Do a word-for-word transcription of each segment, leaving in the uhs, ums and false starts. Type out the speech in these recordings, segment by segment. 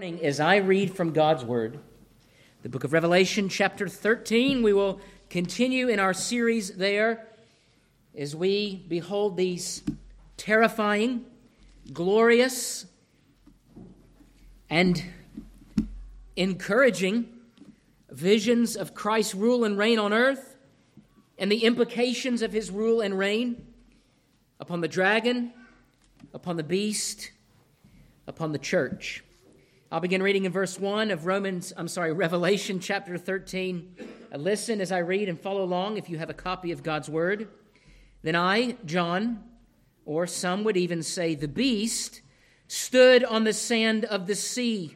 morning as I read from God's Word, the book of Revelation, chapter thirteen. We will continue in our series there as we behold these terrifying, glorious, and encouraging visions of Christ's rule and reign on earth and the implications of his rule and reign upon the dragon, upon the beast, upon the church. I'll begin reading in verse one of Romans, I'm sorry, Revelation chapter thirteen. Listen as I read and follow along if you have a copy of God's Word. Then I, John, or some would even say the beast, stood on the sand of the sea.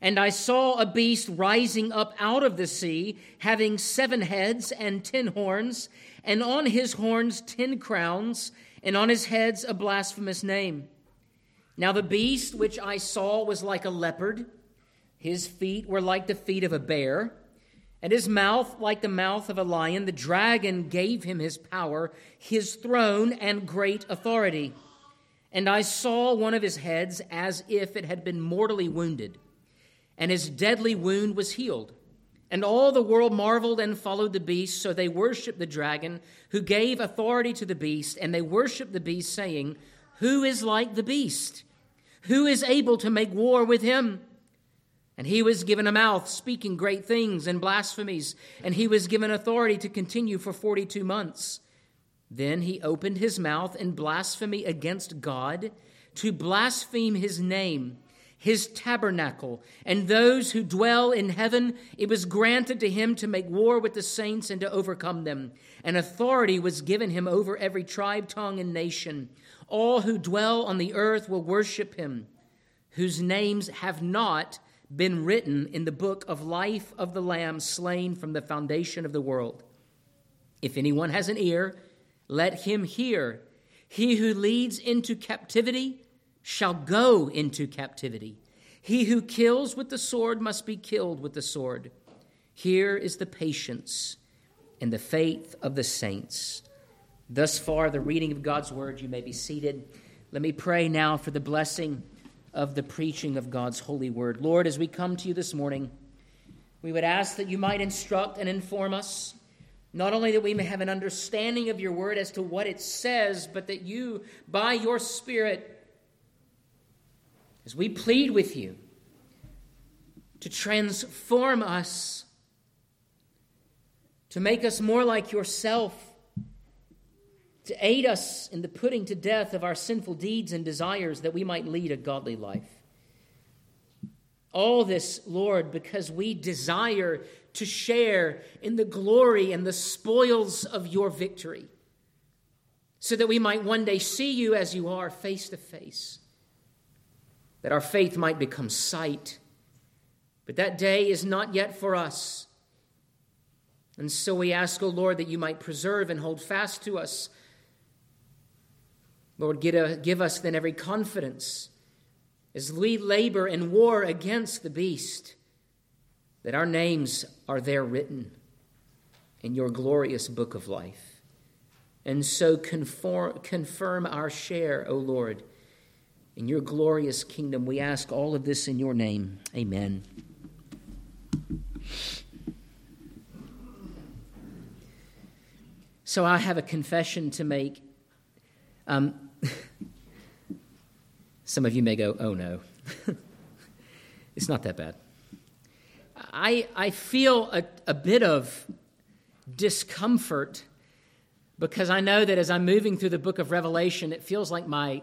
And I saw a beast rising up out of the sea, having seven heads and ten horns, and on his horns ten crowns, and on his heads a blasphemous name. Now the beast which I saw was like a leopard, his feet were like the feet of a bear, and his mouth like the mouth of a lion. The dragon gave him his power, his throne, and great authority. And I saw one of his heads as if it had been mortally wounded, and his deadly wound was healed. And all the world marveled and followed the beast, so they worshiped the dragon, who gave authority to the beast, and they worshiped the beast, saying, "Who is like the beast? Who is able to make war with him?" And he was given a mouth, speaking great things and blasphemies, and he was given authority to continue for forty-two months. Then he opened his mouth in blasphemy against God, to blaspheme his name, his tabernacle, and those who dwell in heaven. It was granted to him to make war with the saints and to overcome them. And authority was given him over every tribe, tongue, and nation. All who dwell on the earth will worship him, whose names have not been written in the book of life of the Lamb slain from the foundation of the world. If anyone has an ear, let him hear. He who leads into captivity shall go into captivity. He who kills with the sword must be killed with the sword. Here is the patience and the faith of the saints. Thus far, the reading of God's Word. You may be seated. Let me pray now for the blessing of the preaching of God's holy Word. Lord, as we come to you this morning, we would ask that you might instruct and inform us, not only that we may have an understanding of your Word as to what it says, but that you, by your Spirit, as we plead with you to transform us, to make us more like yourself, to aid us in the putting to death of our sinful deeds and desires, that we might lead a godly life. All this, Lord, because we desire to share in the glory and the spoils of your victory, so that we might one day see you as you are, face to face, that our faith might become sight. But that day is not yet for us. And so we ask, O Lord, that you might preserve and hold fast to us. Lord, get a, give us then every confidence as we labor in war against the beast, that our names are there written in your glorious book of life. And so conform, confirm our share, O Lord, in your glorious kingdom. We ask all of this in your name. Amen. So I have a confession to make. Um, some of you may go, "Oh no, it's not that bad." I I feel a, a bit of discomfort because I know that as I'm moving through the book of Revelation, it feels like my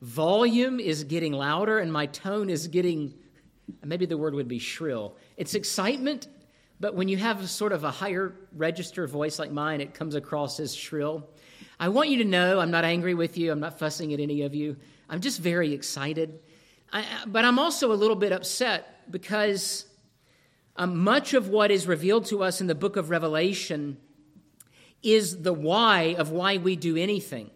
volume is getting louder and my tone is getting, maybe the word would be shrill. It's excitement, but when you have sort of a higher register voice like mine, it comes across as shrill. I want you to know I'm not angry with you. I'm not fussing at any of you. I'm just very excited. I, but I'm also a little bit upset because um, much of what is revealed to us in the book of Revelation is the why of why we do anything.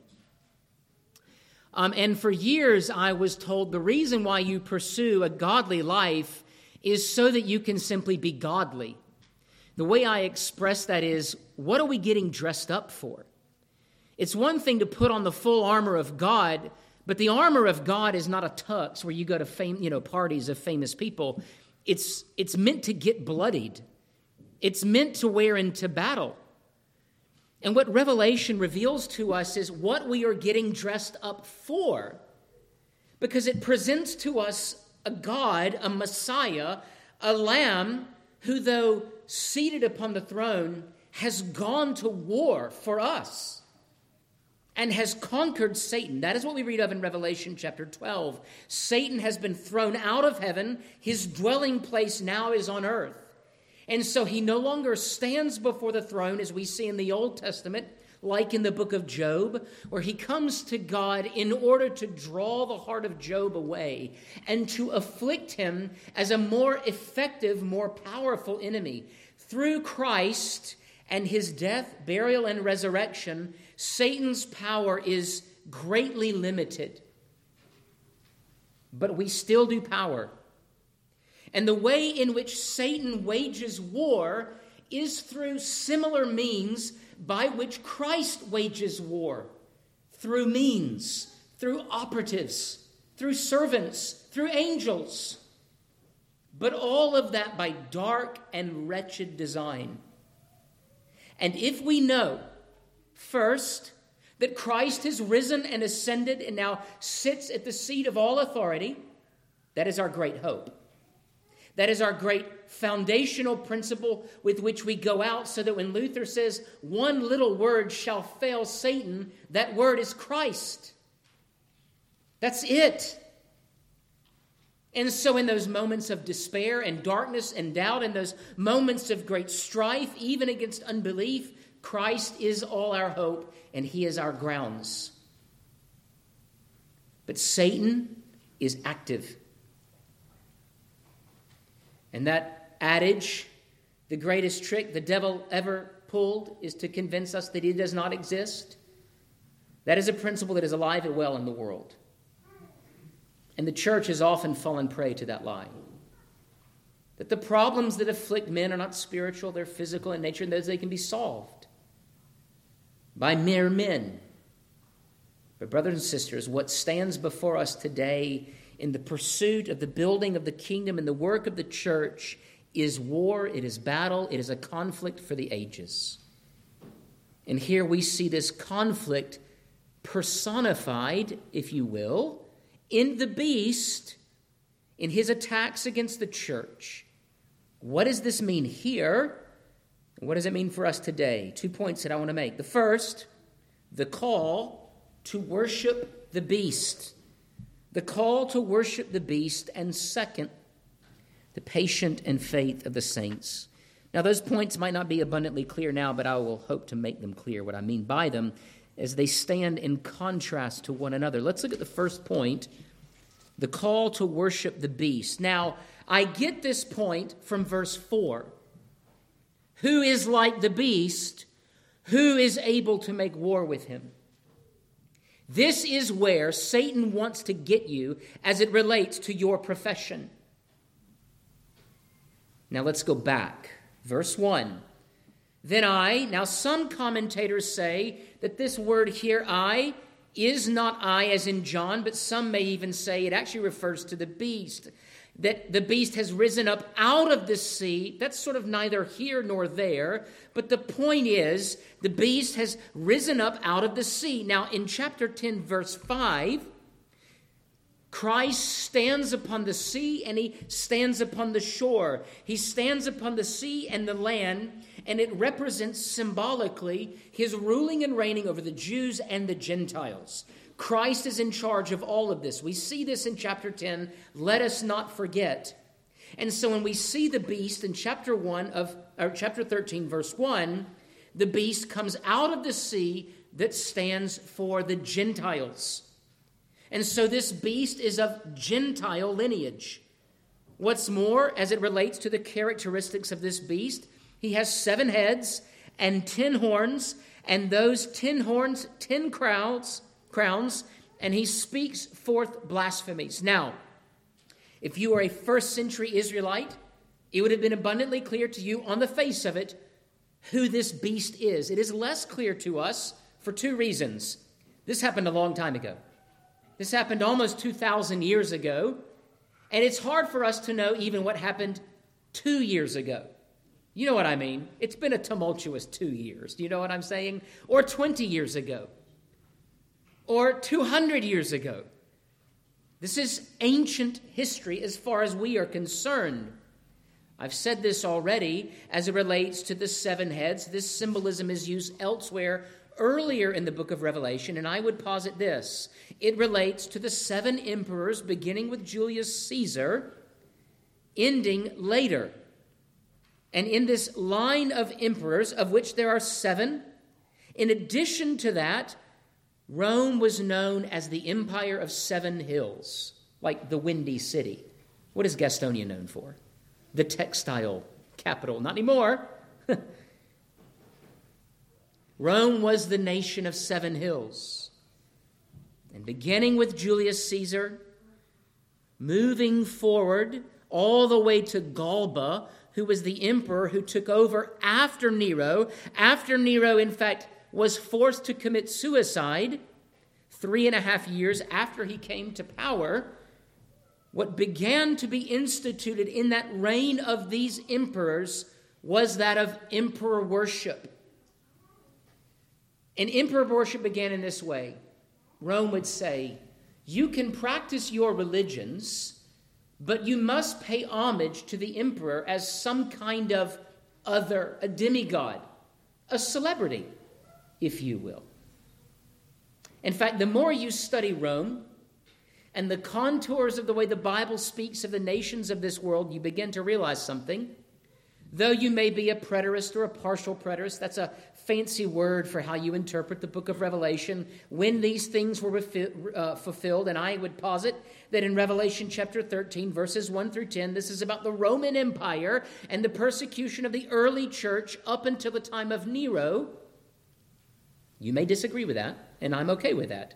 Um, and for years, I was told the reason why you pursue a godly life is so that you can simply be godly. The way I express that is, what are we getting dressed up for? It's one thing to put on the full armor of God, But the armor of God is not a tux where you go to fame, you know, parties of famous people. It's it's meant to get bloodied. It's meant to wear into battle. And what Revelation reveals to us is what we are getting dressed up for, because it presents to us a God, a Messiah, a Lamb, who, though seated upon the throne, has gone to war for us and has conquered Satan. That is what we read of in Revelation chapter twelve. Satan has been thrown out of heaven. His dwelling place now is on earth. And so he no longer stands before the throne, as we see in the Old Testament, like in the book of Job, where he comes to God in order to draw the heart of Job away and to afflict him as a more effective, more powerful enemy. Through Christ and his death, burial, and resurrection, Satan's power is greatly limited. But we still do power. And the way in which Satan wages war is through similar means by which Christ wages war, through means, through operatives, through servants, through angels. But all of that by dark and wretched design. And if we know, first, that Christ has risen and ascended and now sits at the seat of all authority, that is our great hope. That is our great foundational principle with which we go out, so that when Luther says, one little word shall fail Satan, that word is Christ. That's it. And so in those moments of despair and darkness and doubt, in those moments of great strife, even against unbelief, Christ is all our hope and he is our grounds. But Satan is active. And that adage, the greatest trick the devil ever pulled is to convince us that he does not exist, that is a principle that is alive and well in the world. And the church has often fallen prey to that lie. That the problems that afflict men are not spiritual, they're physical in nature, and those they can be solved by mere men. But brothers and sisters, what stands before us today in the pursuit of the building of the kingdom and the work of the church is war, it is battle, it is a conflict for the ages. And here we see this conflict personified, if you will, in the beast, in his attacks against the church. What does this mean here? And what does it mean for us today? Two points that I want to make. The first, the call to worship the beast. The call to worship the beast, and second, the patience and faith of the saints. Now, those points might not be abundantly clear now, but I will hope to make them clear, what I mean by them, as they stand in contrast to one another. Let's look at the first point, the call to worship the beast. Now, I get this point from verse four. Who is like the beast? Who is able to make war with him? This is where Satan wants to get you as it relates to your profession. Now let's go back. Verse one. Then I, now some commentators say that this word here, I, is not I as in John, but some may even say it actually refers to the beast, that the beast has risen up out of the sea. That's sort of neither here nor there. But the point is, the beast has risen up out of the sea. Now, in chapter ten, verse five, Christ stands upon the sea and he stands upon the shore. He stands upon the sea and the land, and it represents symbolically his ruling and reigning over the Jews and the Gentiles. Christ is in charge of all of this. We see this in chapter ten. Let us not forget. And so when we see the beast in chapter one of or chapter thirteen, verse one, the beast comes out of the sea that stands for the Gentiles. And so this beast is of Gentile lineage. What's more, as it relates to the characteristics of this beast, he has seven heads and ten horns, and those ten horns, ten crowns, crowns, and he speaks forth blasphemies. Now, if you are a first century Israelite, it would have been abundantly clear to you on the face of it who this beast is. It is less clear to us for two reasons. This happened a long time ago. This happened almost two thousand years ago, and it's hard for us to know even what happened two years ago. You know what I mean? It's been a tumultuous two years. Do you know what I'm saying? Or twenty years ago. Or two hundred years ago. This is ancient history as far as we are concerned. I've said this already as it relates to the seven heads. This symbolism is used elsewhere earlier in the book of Revelation, and I would posit this. It relates to the seven emperors, beginning with Julius Caesar, ending later. And in this line of emperors, of which there are seven, in addition to that, Rome was known as the Empire of Seven Hills, like the Windy City. What is Gastonia known for? The textile capital. Not anymore. Rome was the nation of seven hills. And beginning with Julius Caesar, moving forward all the way to Galba, who was the emperor who took over after Nero. After Nero, in fact, was forced to commit suicide three and a half years after he came to power. What began to be instituted in that reign of these emperors was that of emperor worship. And emperor worship began in this way. Rome would say, you can practice your religions, but you must pay homage to the emperor as some kind of other, a demigod, a celebrity, if you will. In fact, the more you study Rome and the contours of the way the Bible speaks of the nations of this world, you begin to realize something. Though you may be a preterist or a partial preterist, that's a fancy word for how you interpret the book of Revelation, when these things were refi- uh, fulfilled. And I would posit that in Revelation chapter thirteen, verses one through ten, this is about the Roman Empire and the persecution of the early church up until the time of Nero. You may disagree with that, and I'm okay with that.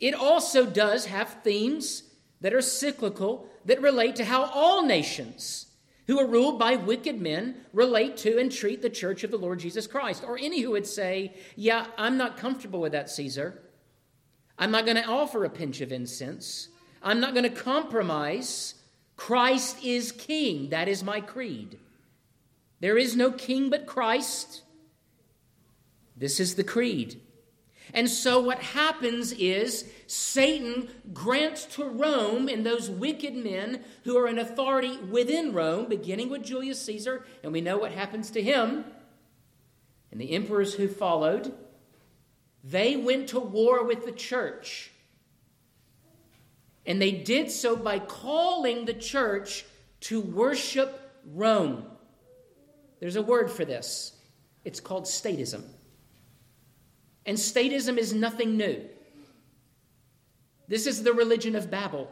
It also does have themes that are cyclical that relate to how all nations who are ruled by wicked men relate to and treat the church of the Lord Jesus Christ. Or any who would say, yeah, I'm not comfortable with that, Caesar. I'm not going to offer a pinch of incense. I'm not going to compromise. Christ is king. That is my creed. There is no king but Christ. This is the creed. And so what happens is Satan grants to Rome and those wicked men who are in authority within Rome, beginning with Julius Caesar, and we know what happens to him, and the emperors who followed, they went to war with the church. And they did so by calling the church to worship Rome. There's a word for this. It's called statism. And statism is nothing new. This is the religion of Babel.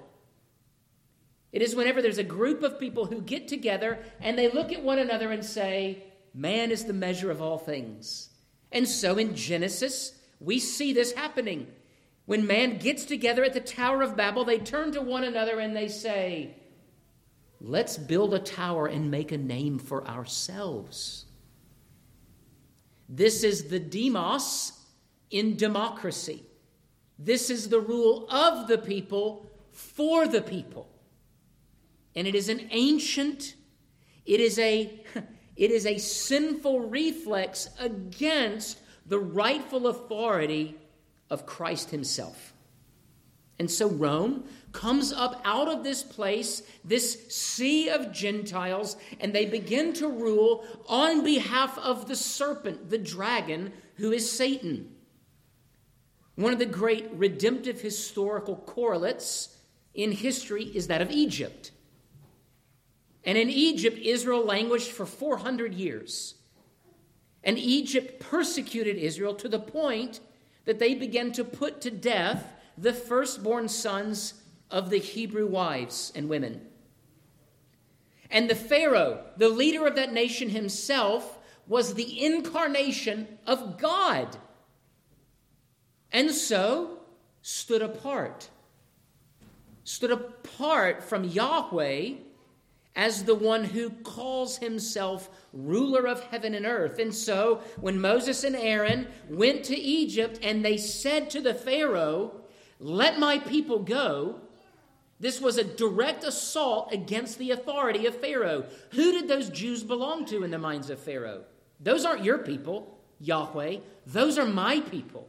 It is whenever there's a group of people who get together and they look at one another and say, man is the measure of all things. And so in Genesis, we see this happening. When man gets together at the Tower of Babel, they turn to one another and they say, let's build a tower and make a name for ourselves. This is the demos in democracy. This is the rule of the people for the people. And it is an ancient, it is a, it is a sinful reflex against the rightful authority of Christ himself. And so Rome comes up out of this place, this sea of Gentiles, and they begin to rule on behalf of the serpent, the dragon, who is Satan. One of the great redemptive historical correlates in history is that of Egypt. And in Egypt, Israel languished for four hundred years. And Egypt persecuted Israel to the point that they began to put to death the firstborn sons of the Hebrew wives and women. And the Pharaoh, the leader of that nation himself, was the incarnation of God. And so, stood apart. Stood apart from Yahweh as the one who calls himself ruler of heaven and earth. And so, when Moses and Aaron went to Egypt and they said to the Pharaoh, let my people go. This was a direct assault against the authority of Pharaoh. Who did those Jews belong to in the minds of Pharaoh? Those aren't your people, Yahweh. Those are my people.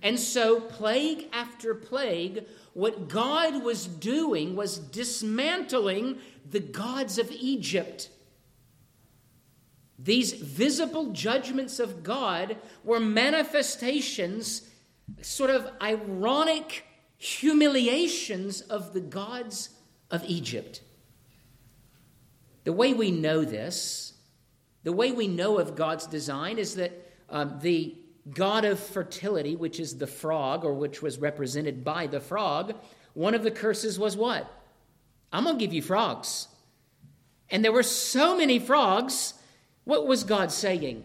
And so plague after plague, what God was doing was dismantling the gods of Egypt. These visible judgments of God were manifestations, sort of ironic humiliations of the gods of Egypt. The way we know this, the way we know of God's design is that um, the god of fertility, which is the frog, or which was represented by the frog, one of the curses was what? I'm going to give you frogs. And there were so many frogs. What was God saying?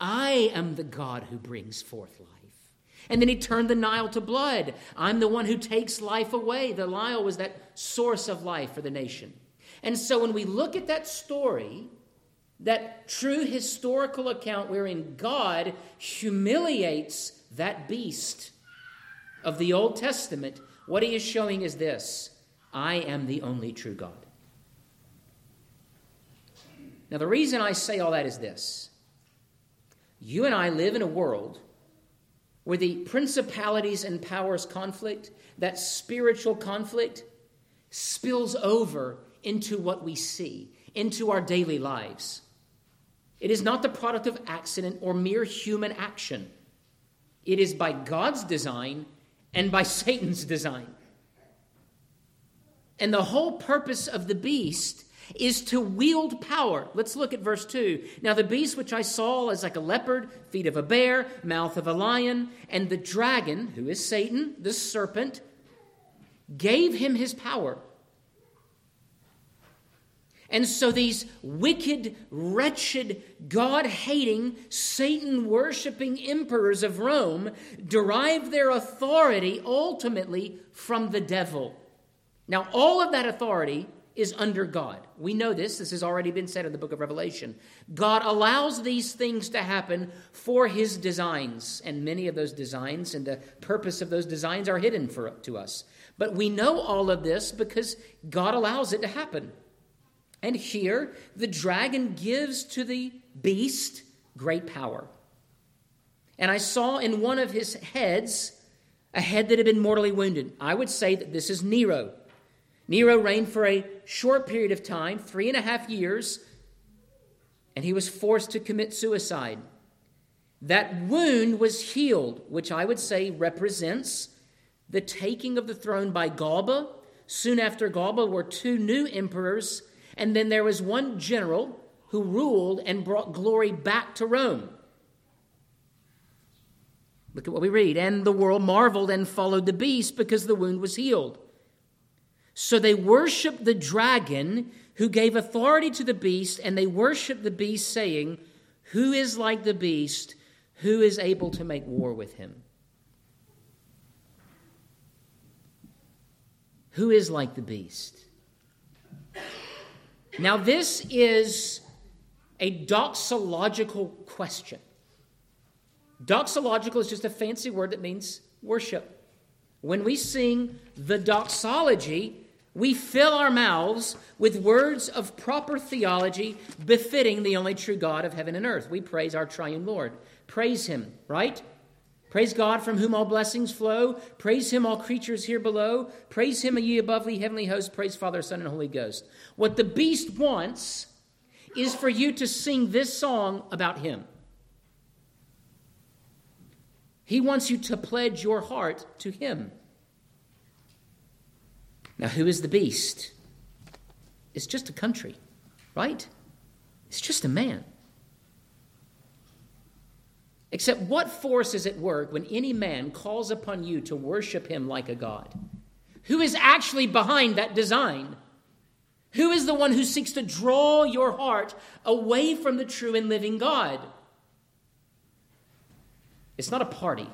I am the God who brings forth life. And then he turned the Nile to blood. I'm the one who takes life away. The Nile was that source of life for the nation. And so when we look at that story, that true historical account wherein God humiliates that beast of the Old Testament, what he is showing is this: I am the only true God. Now, the reason I say all that is this. You and I live in a world where the principalities and powers conflict, that spiritual conflict, spills over into what we see, into our daily lives. It is not the product of accident or mere human action. It is by God's design and by Satan's design. And the whole purpose of the beast is to wield power. Let's look at verse two. Now the beast which I saw is like a leopard, feet of a bear, mouth of a lion, and the dragon, who is Satan, the serpent, gave him his power. And so these wicked, wretched, God-hating, Satan-worshipping emperors of Rome derived their authority ultimately from the devil. Now, all of that authority is under God. We know this. This has already been said in the book of Revelation. God allows these things to happen for his designs, and many of those designs and the purpose of those designs are hidden for, to us. But we know all of this because God allows it to happen. And here, the dragon gives to the beast great power. And I saw in one of his heads a head that had been mortally wounded. I would say that this is Nero. Nero reigned for a short period of time, three and a half years, and he was forced to commit suicide. That wound was healed, which I would say represents the taking of the throne by Galba. Soon after Galba were two new emperors, and then there was one general who ruled and brought glory back to Rome. Look at what we read. And the world marveled and followed the beast because the wound was healed. So they worshiped the dragon who gave authority to the beast, and they worshiped the beast, saying, who is like the beast? Who is able to make war with him? Who is like the beast? Now, this is a doxological question. Doxological is just a fancy word that means worship. When we sing the doxology, we fill our mouths with words of proper theology befitting the only true God of heaven and earth. We praise our triune Lord. Praise him, right? Praise God from whom all blessings flow. Praise him, all creatures here below. Praise him, ye above, ye heavenly host. Praise Father, Son, and Holy Ghost. What the beast wants is for you to sing this song about him. He wants you to pledge your heart to him. Now, who is the beast? It's just a country, right? It's just a man. Except what force is at work when any man calls upon you to worship him like a god? Who is actually behind that design? Who is the one who seeks to draw your heart away from the true and living God? It's not a party.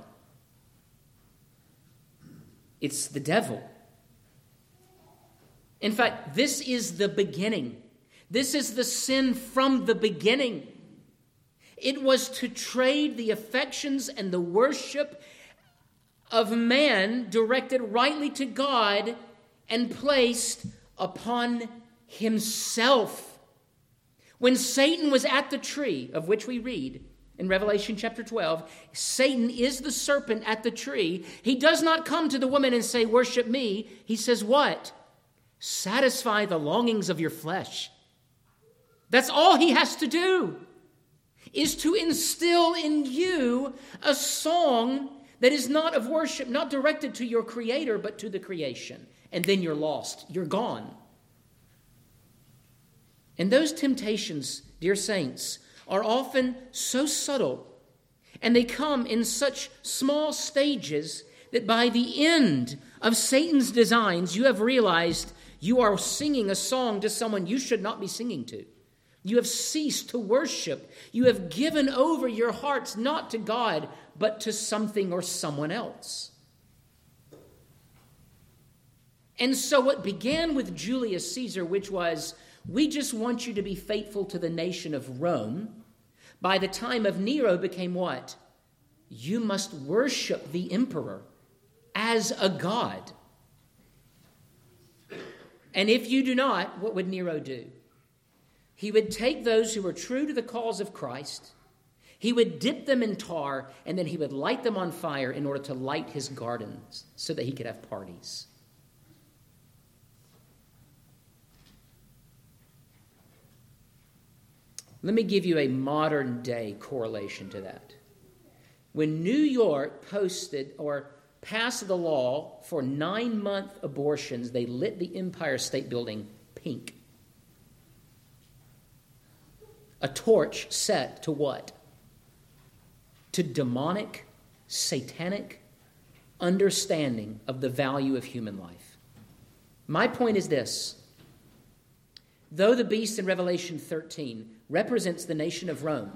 It's the devil. In fact, this is the beginning. This is the sin from the beginning. It was to trade the affections and the worship of man directed rightly to God and placed upon himself. When Satan was at the tree, of which we read in Revelation chapter twelve, Satan is the serpent at the tree. He does not come to the woman and say, worship me. He says what? Satisfy the longings of your flesh. That's all he has to do, is to instill in you a song that is not of worship, not directed to your creator, but to the creation. And then you're lost. You're gone. And those temptations, dear saints, are often so subtle, and they come in such small stages that by the end of Satan's designs, you have realized you are singing a song to someone you should not be singing to. You have ceased to worship. You have given over your hearts not to God, but to something or someone else. And so what began with Julius Caesar, which was, we just want you to be faithful to the nation of Rome, by the time of Nero became what? You must worship the emperor as a god. And if you do not, what would Nero do? He would take those who were true to the cause of Christ, he would dip them in tar, and then he would light them on fire in order to light his gardens so that he could have parties. Let me give you a modern day correlation to that. When New York posted or passed the law for nine-month abortions, they lit the Empire State Building pink. A torch set to what? To demonic, satanic understanding of the value of human life. My point is this. Though the beast in Revelation thirteen represents the nation of Rome,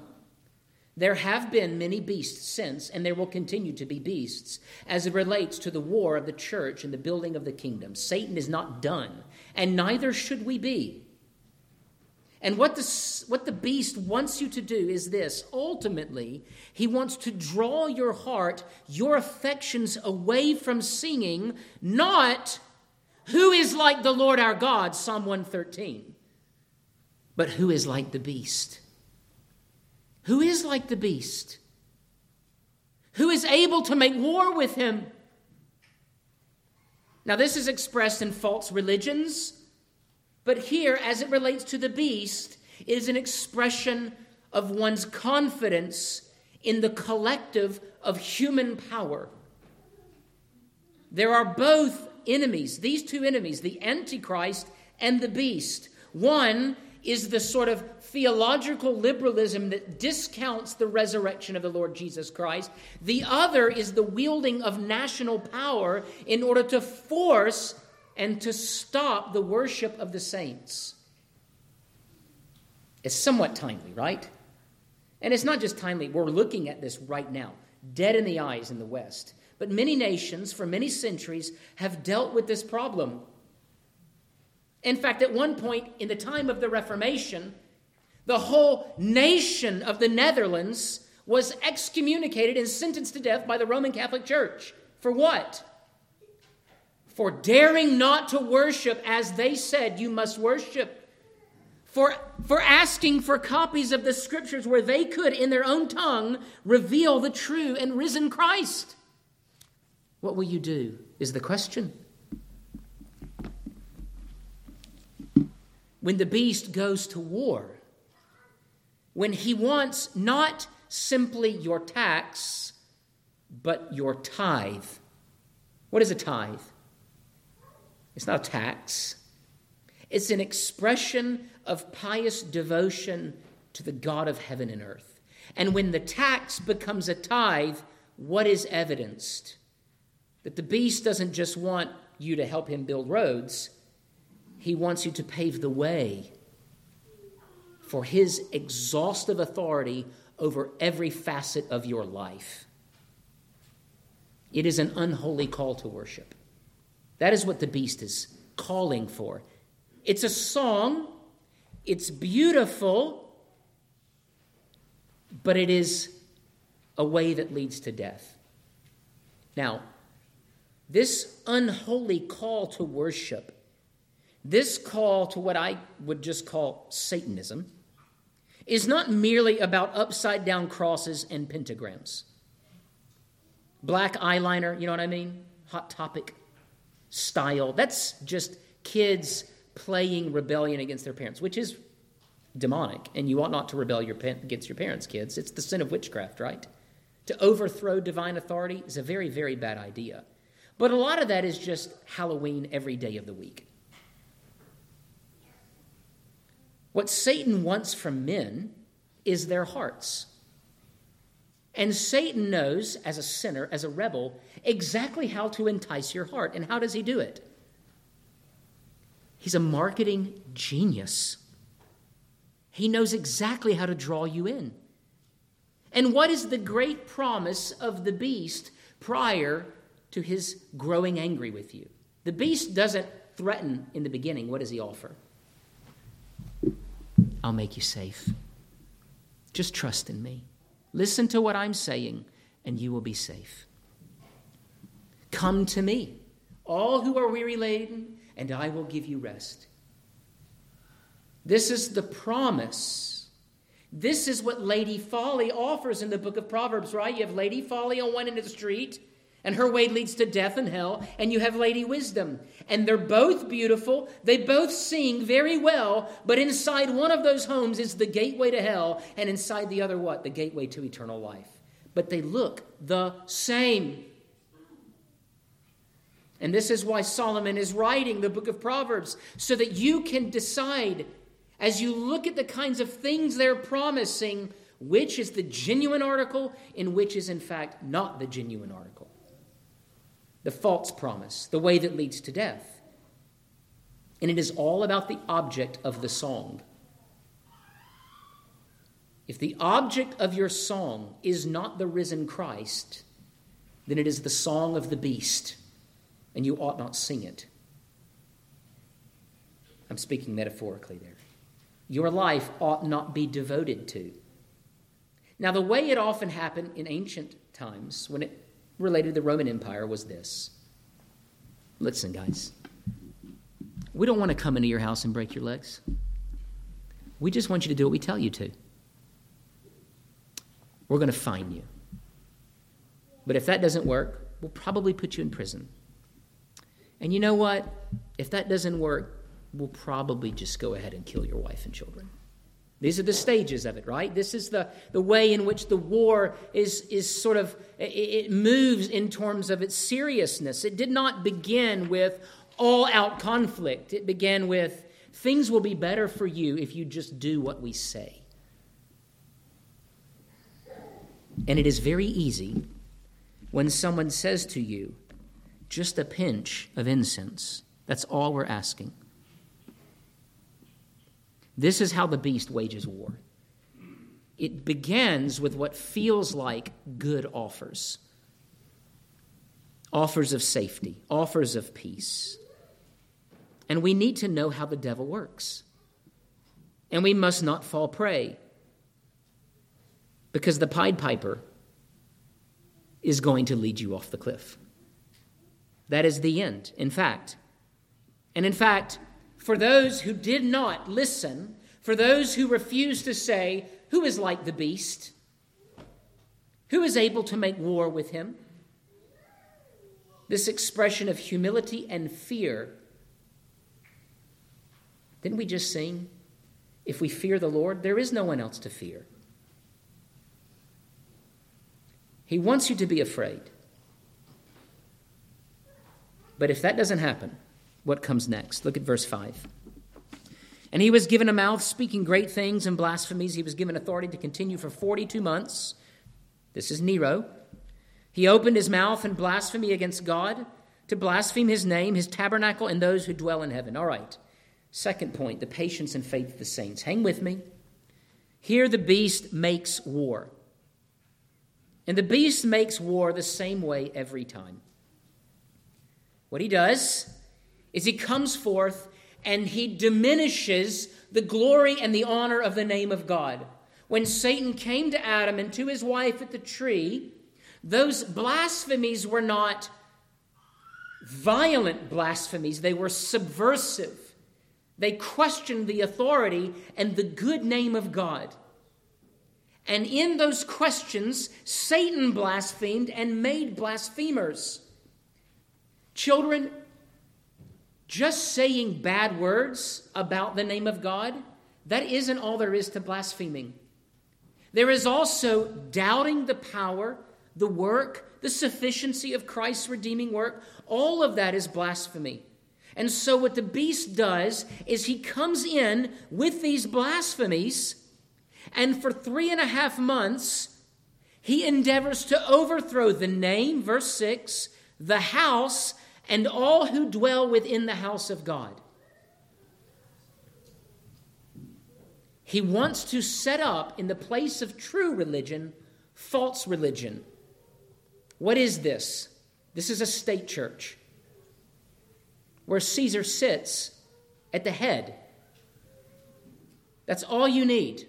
there have been many beasts since, and there will continue to be beasts as it relates to the war of the church and the building of the kingdom. Satan is not done, and neither should we be. And what the, what the beast wants you to do is this. Ultimately, he wants to draw your heart, your affections away from singing, not who is like the Lord our God, Psalm one thirteen, but who is like the beast? Who is like the beast? Who is able to make war with him? Now, this is expressed in false religions, but here, as it relates to the beast, it is an expression of one's confidence in the collective of human power. There are both enemies, these two enemies, the Antichrist and the beast. One is the sort of theological liberalism that discounts the resurrection of the Lord Jesus Christ. The other is the wielding of national power in order to force and to stop the worship of the saints. It's somewhat timely, right? And it's not just timely. We're looking at this right now, dead in the eyes in the West. But many nations for many centuries have dealt with this problem. In fact, at one point in the time of the Reformation, the whole nation of the Netherlands was excommunicated and sentenced to death by the Roman Catholic Church. For what? For daring not to worship as they said you must worship. For, for asking for copies of the scriptures where they could, in their own tongue, reveal the true and risen Christ. What will you do is the question. When the beast goes to war, when he wants not simply your tax, but your tithe. What is a tithe? It's not a tax. It's an expression of pious devotion to the God of heaven and earth. And when the tax becomes a tithe, what is evidenced? That the beast doesn't just want you to help him build roads. He wants you to pave the way for his exhaustive authority over every facet of your life. It is an unholy call to worship. That is what the beast is calling for. It's a song. It's beautiful. But it is a way that leads to death. Now, This unholy call to worship, this call to what I would just call Satanism, is not merely about upside-down crosses and pentagrams. Black eyeliner, you know what I mean? Hot Topic style. That's just kids playing rebellion against their parents, which is demonic, and you ought not to rebel your, against your parents, kids. It's the sin of witchcraft, right? To overthrow divine authority is a very, very bad idea. But a lot of that is just Halloween every day of the week. What Satan wants from men is their hearts. And Satan knows, as a sinner, as a rebel, exactly how to entice your heart. And how does he do it? He's a marketing genius. He knows exactly how to draw you in. And what is the great promise of the beast prior to his growing angry with you? The beast doesn't threaten in the beginning. What does he offer? I'll make you safe. Just trust in me. Listen to what I'm saying, and you will be safe. Come to me, all who are weary laden, and I will give you rest. This is the promise. This is what Lady Folly offers in the book of Proverbs, right? You have Lady Folly on one end of the street, and her way leads to death and hell, and you have Lady Wisdom. And they're both beautiful. They both sing very well, but inside one of those homes is the gateway to hell, and inside the other what? The gateway to eternal life. But they look the same. And this is why Solomon is writing the book of Proverbs, so that you can decide, as you look at the kinds of things they're promising, which is the genuine article and which is, in fact, not the genuine article. The false promise, the way that leads to death. And it is all about the object of the song. If the object of your song is not the risen Christ, then it is the song of the beast, and you ought not sing it. I'm speaking metaphorically there. Your life ought not be devoted to. Now, the way it often happened in ancient times when it related to the Roman Empire was this. Listen, guys. We don't want to come into your house and break your legs. We just want you to do what we tell you to. We're going to fine you. But if that doesn't work, we'll probably put you in prison. And you know what? If that doesn't work, we'll probably just go ahead and kill your wife and children. These are the stages of it, right? This is the, the way in which the war is, is sort of, it, it moves in terms of its seriousness. It did not begin with all-out conflict. It began with, things will be better for you if you just do what we say. And it is very easy when someone says to you, just a pinch of incense. That's all we're asking. This is how the beast wages war. It begins with what feels like good offers. Offers of safety, offers of peace. And we need to know how the devil works. And we must not fall prey, because the Pied Piper is going to lead you off the cliff. That is the end, in fact. And in fact, for those who did not listen, for those who refused to say, who is like the beast? Who is able to make war with him? This expression of humility and fear. Didn't we just sing? If we fear the Lord, there is no one else to fear. He wants you to be afraid. But if that doesn't happen, what comes next? Look at verse five. And he was given a mouth speaking great things and blasphemies. He was given authority to continue for forty-two months. This is Nero. He opened his mouth in blasphemy against God, to blaspheme his name, his tabernacle, and those who dwell in heaven. All right. Second point, the patience and faith of the saints. Hang with me. Here the beast makes war. And the beast makes war the same way every time. What he does is he comes forth and he diminishes the glory and the honor of the name of God. When Satan came to Adam and to his wife at the tree, those blasphemies were not, violent blasphemies. They were subversive. They questioned the authority and the good name of God. And in those questions, Satan blasphemed and made blasphemers. Children, just saying bad words about the name of God, that isn't all there is to blaspheming. There is also doubting the power, the work, the sufficiency of Christ's redeeming work. All of that is blasphemy. And so what the beast does is he comes in with these blasphemies, and for three and a half months, he endeavors to overthrow the name, verse six, the house, and all who dwell within the house of God. He wants to set up in the place of true religion, false religion. What is this? This is a state church where Caesar sits at the head. That's all you need.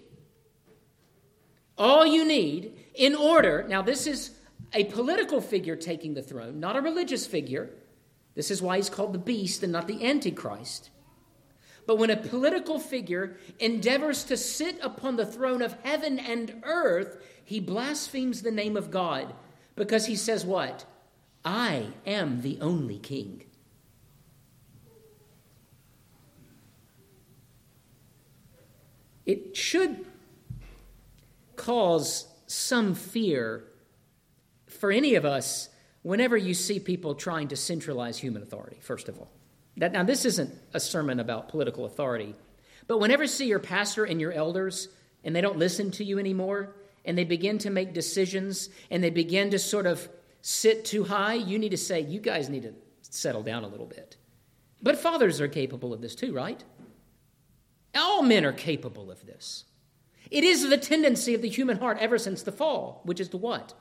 All you need in order, now this is a political figure taking the throne, not a religious figure. This is why he's called the beast and not the Antichrist. But when a political figure endeavors to sit upon the throne of heaven and earth, he blasphemes the name of God because he says what? I am the only king. It should cause some fear for any of us whenever you see people trying to centralize human authority, first of all. That, now, this isn't a sermon about political authority, but whenever you see your pastor and your elders and they don't listen to you anymore and they begin to make decisions and they begin to sort of sit too high, you need to say, you guys need to settle down a little bit. But fathers are capable of this too, right? All men are capable of this. It is the tendency of the human heart ever since the fall, which is to what?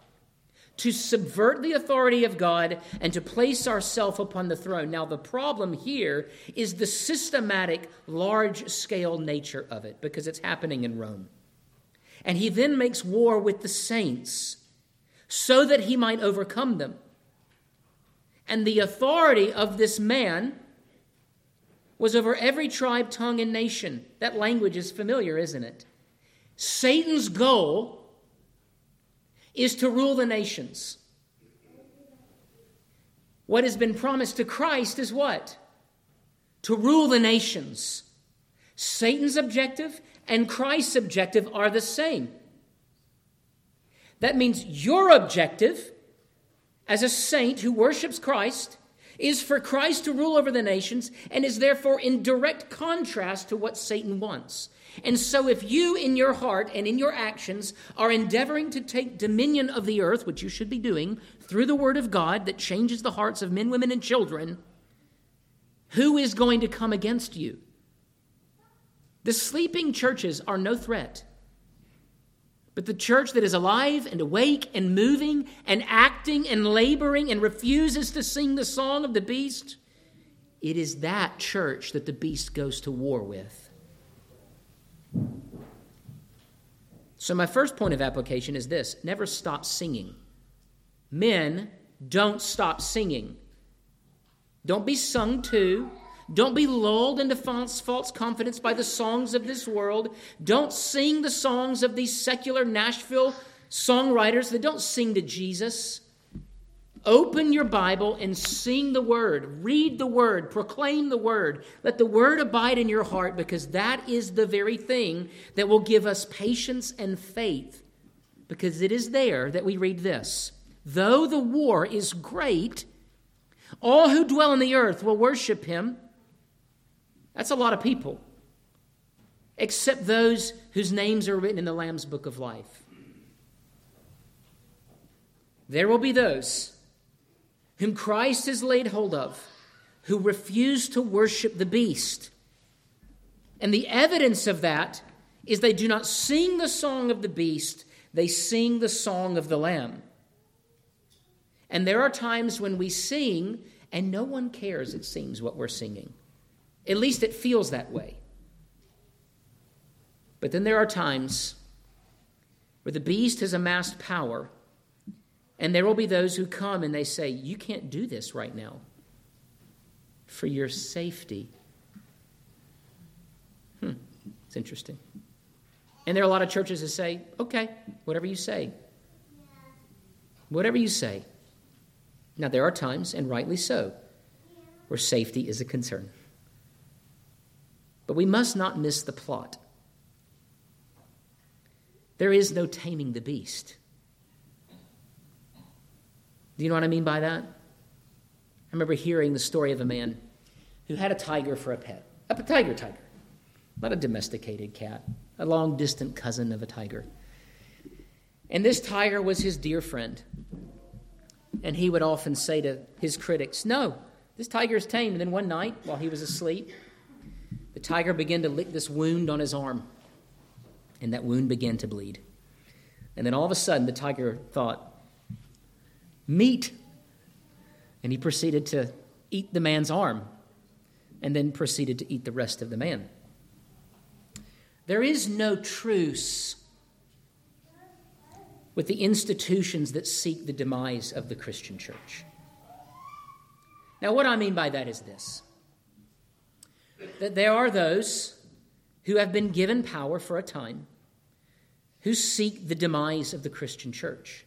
To subvert the authority of God and to place ourselves upon the throne. Now, the problem here is the systematic, large-scale nature of it, because it's happening in Rome. And he then makes war with the saints so that he might overcome them. And the authority of this man was over every tribe, tongue, and nation. That language is familiar, isn't it? Satan's goal is to rule the nations. What has been promised to Christ is what? To rule the nations. Satan's objective and Christ's objective are the same. That means your objective as a saint who worships Christ is for Christ to rule over the nations and is therefore in direct contrast to what Satan wants. And so if you in your heart and in your actions are endeavoring to take dominion of the earth, which you should be doing, through the word of God that changes the hearts of men, women, and children, who is going to come against you? The sleeping churches are no threat. But the church that is alive and awake and moving and acting and laboring and refuses to sing the song of the beast, it is that church that the beast goes to war with. So my first point of application is this. Never stop singing. Men, don't stop singing. Don't be sung to. Don't be lulled into false, false confidence by the songs of this world. Don't sing the songs of these secular Nashville songwriters that don't sing to Jesus. Open your Bible and sing the word. Read the word. Proclaim the word. Let the word abide in your heart, because that is the very thing that will give us patience and faith, because it is there that we read this. Though the war is great, all who dwell on the earth will worship him. That's a lot of people, except those whose names are written in the Lamb's Book of Life. There will be those whom Christ has laid hold of, who refuse to worship the beast. And the evidence of that is they do not sing the song of the beast, they sing the song of the Lamb. And there are times when we sing and no one cares, it seems, what we're singing. At least it feels that way. But then there are times where the beast has amassed power, and there will be those who come and they say, you can't do this right now. for your safety. Hmm, it's interesting. And there are a lot of churches that say, okay, whatever you say. Whatever you say. Now, there are times, and rightly so, where safety is a concern. But we must not miss the plot. There is no taming the beast. Do you know what I mean by that? I remember hearing the story of a man who had a tiger for a pet, a tiger tiger, not a domesticated cat, a long-distant cousin of a tiger. And this tiger was his dear friend. And he would often say to his critics, no, this tiger is tame. And then one night, while he was asleep, the tiger began to lick this wound on his arm. And that wound began to bleed. And then all of a sudden, the tiger thought, meat. And he proceeded to eat the man's arm. And then proceeded to eat the rest of the man. There is no truce with the institutions that seek the demise of the Christian church. Now, what I mean by that is this, that there are those who have been given power for a time who seek the demise of the Christian church.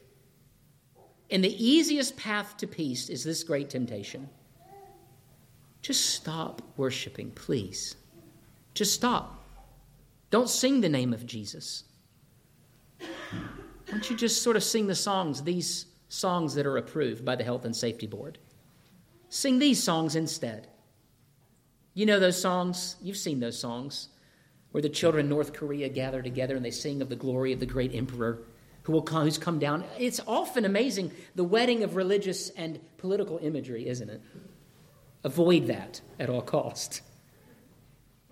And the easiest path to peace is this great temptation. Just stop worshiping, please. Just stop. Don't sing the name of Jesus. Why don't you just sort of sing the songs, these songs that are approved by the Health and Safety Board? Sing these songs instead. You know those songs? You've seen those songs where the children in North Korea gather together and they sing of the glory of the great emperor who will come, who's come down. It's often amazing, the wedding of religious and political imagery, isn't it? Avoid that at all cost.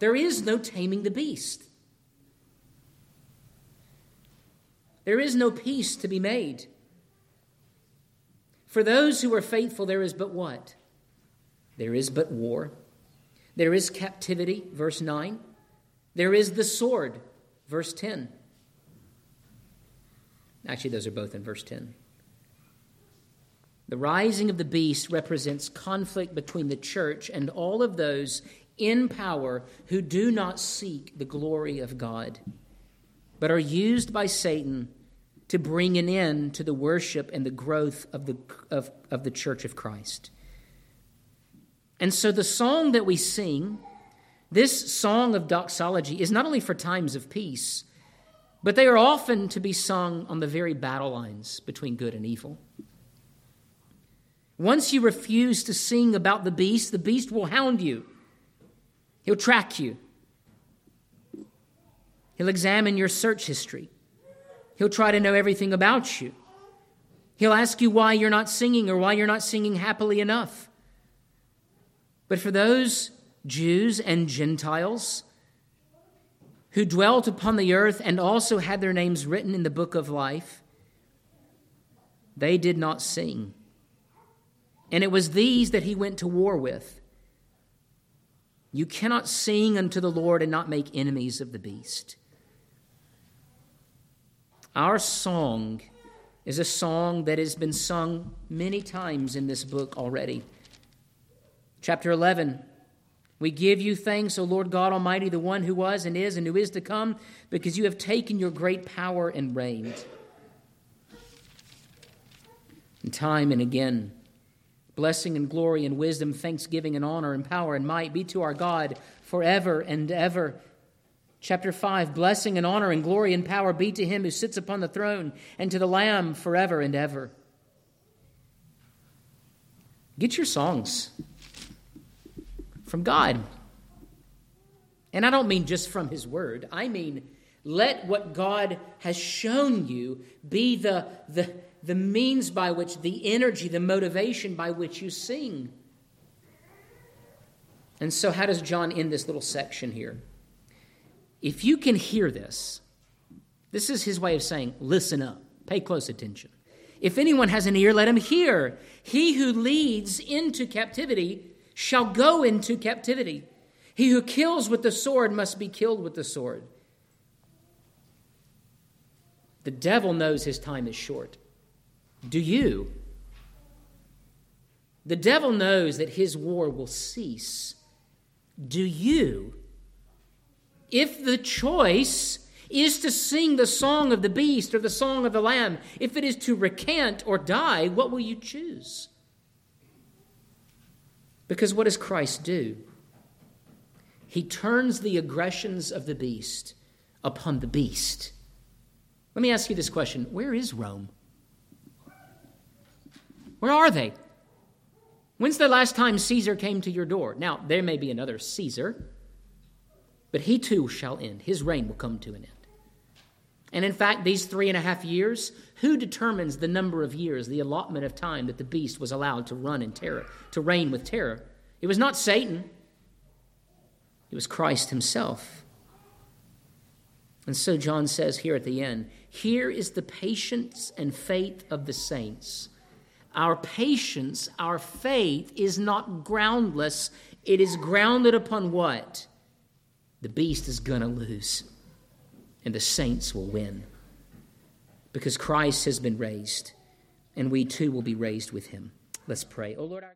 There is no taming the beast. There is no peace to be made. For those who are faithful, there is but what? There is but war. There is captivity, verse nine. There is the sword, verse ten. Actually, those are both in verse ten. The rising of the beast represents conflict between the church and all of those in power who do not seek the glory of God, but are used by Satan to bring an end to the worship and the growth of the, of, of the Church of Christ. And so the song that we sing, this song of doxology, is not only for times of peace, but they are often to be sung on the very battle lines between good and evil. Once you refuse to sing about the beast, the beast will hound you. He'll track you. He'll examine your search history. He'll try to know everything about you. He'll ask you why you're not singing or why you're not singing happily enough. But for those Jews and Gentiles who dwelt upon the earth and also had their names written in the book of life, they did not sing. And it was these that he went to war with. You cannot sing unto the Lord and not make enemies of the beast. Our song is a song that has been sung many times in this book already. Chapter eleven, we give you thanks, O Lord God Almighty, the one who was and is and who is to come, because you have taken your great power and reigned. And time and again, blessing and glory and wisdom, thanksgiving and honor and power and might be to our God forever and ever. Chapter five, blessing and honor and glory and power be to him who sits upon the throne and to the Lamb forever and ever. Get your songs from God. And I don't mean just from his word. I mean, let what God has shown you be the the the means by which, the energy, the motivation by which you sing. And so how does John end this little section here? If you can hear this, this is his way of saying, listen up, pay close attention. If anyone has an ear, let him hear. He who leads into captivity shall go into captivity. He who kills with the sword must be killed with the sword. The devil knows his time is short. Do you? The devil knows that his war will cease. Do you? If the choice is to sing the song of the beast or the song of the lamb, if it is to recant or die, what will you choose? Because what does Christ do? He turns the aggressions of the beast upon the beast. Let me ask you this question. Where is Rome? Where are they? When's the last time Caesar came to your door? Now, there may be another Caesar, but he too shall end. His reign will come to an end. And in fact, these three and a half years, who determines the number of years, the allotment of time that the beast was allowed to run in terror, to reign with terror? It was not Satan. It was Christ himself. And so John says here at the end, here is the patience and faith of the saints. Our patience, our faith is not groundless. It is grounded upon what? The beast is going to lose, and the saints will win, because Christ has been raised, and we too will be raised with him. Let's pray. Oh Lord, our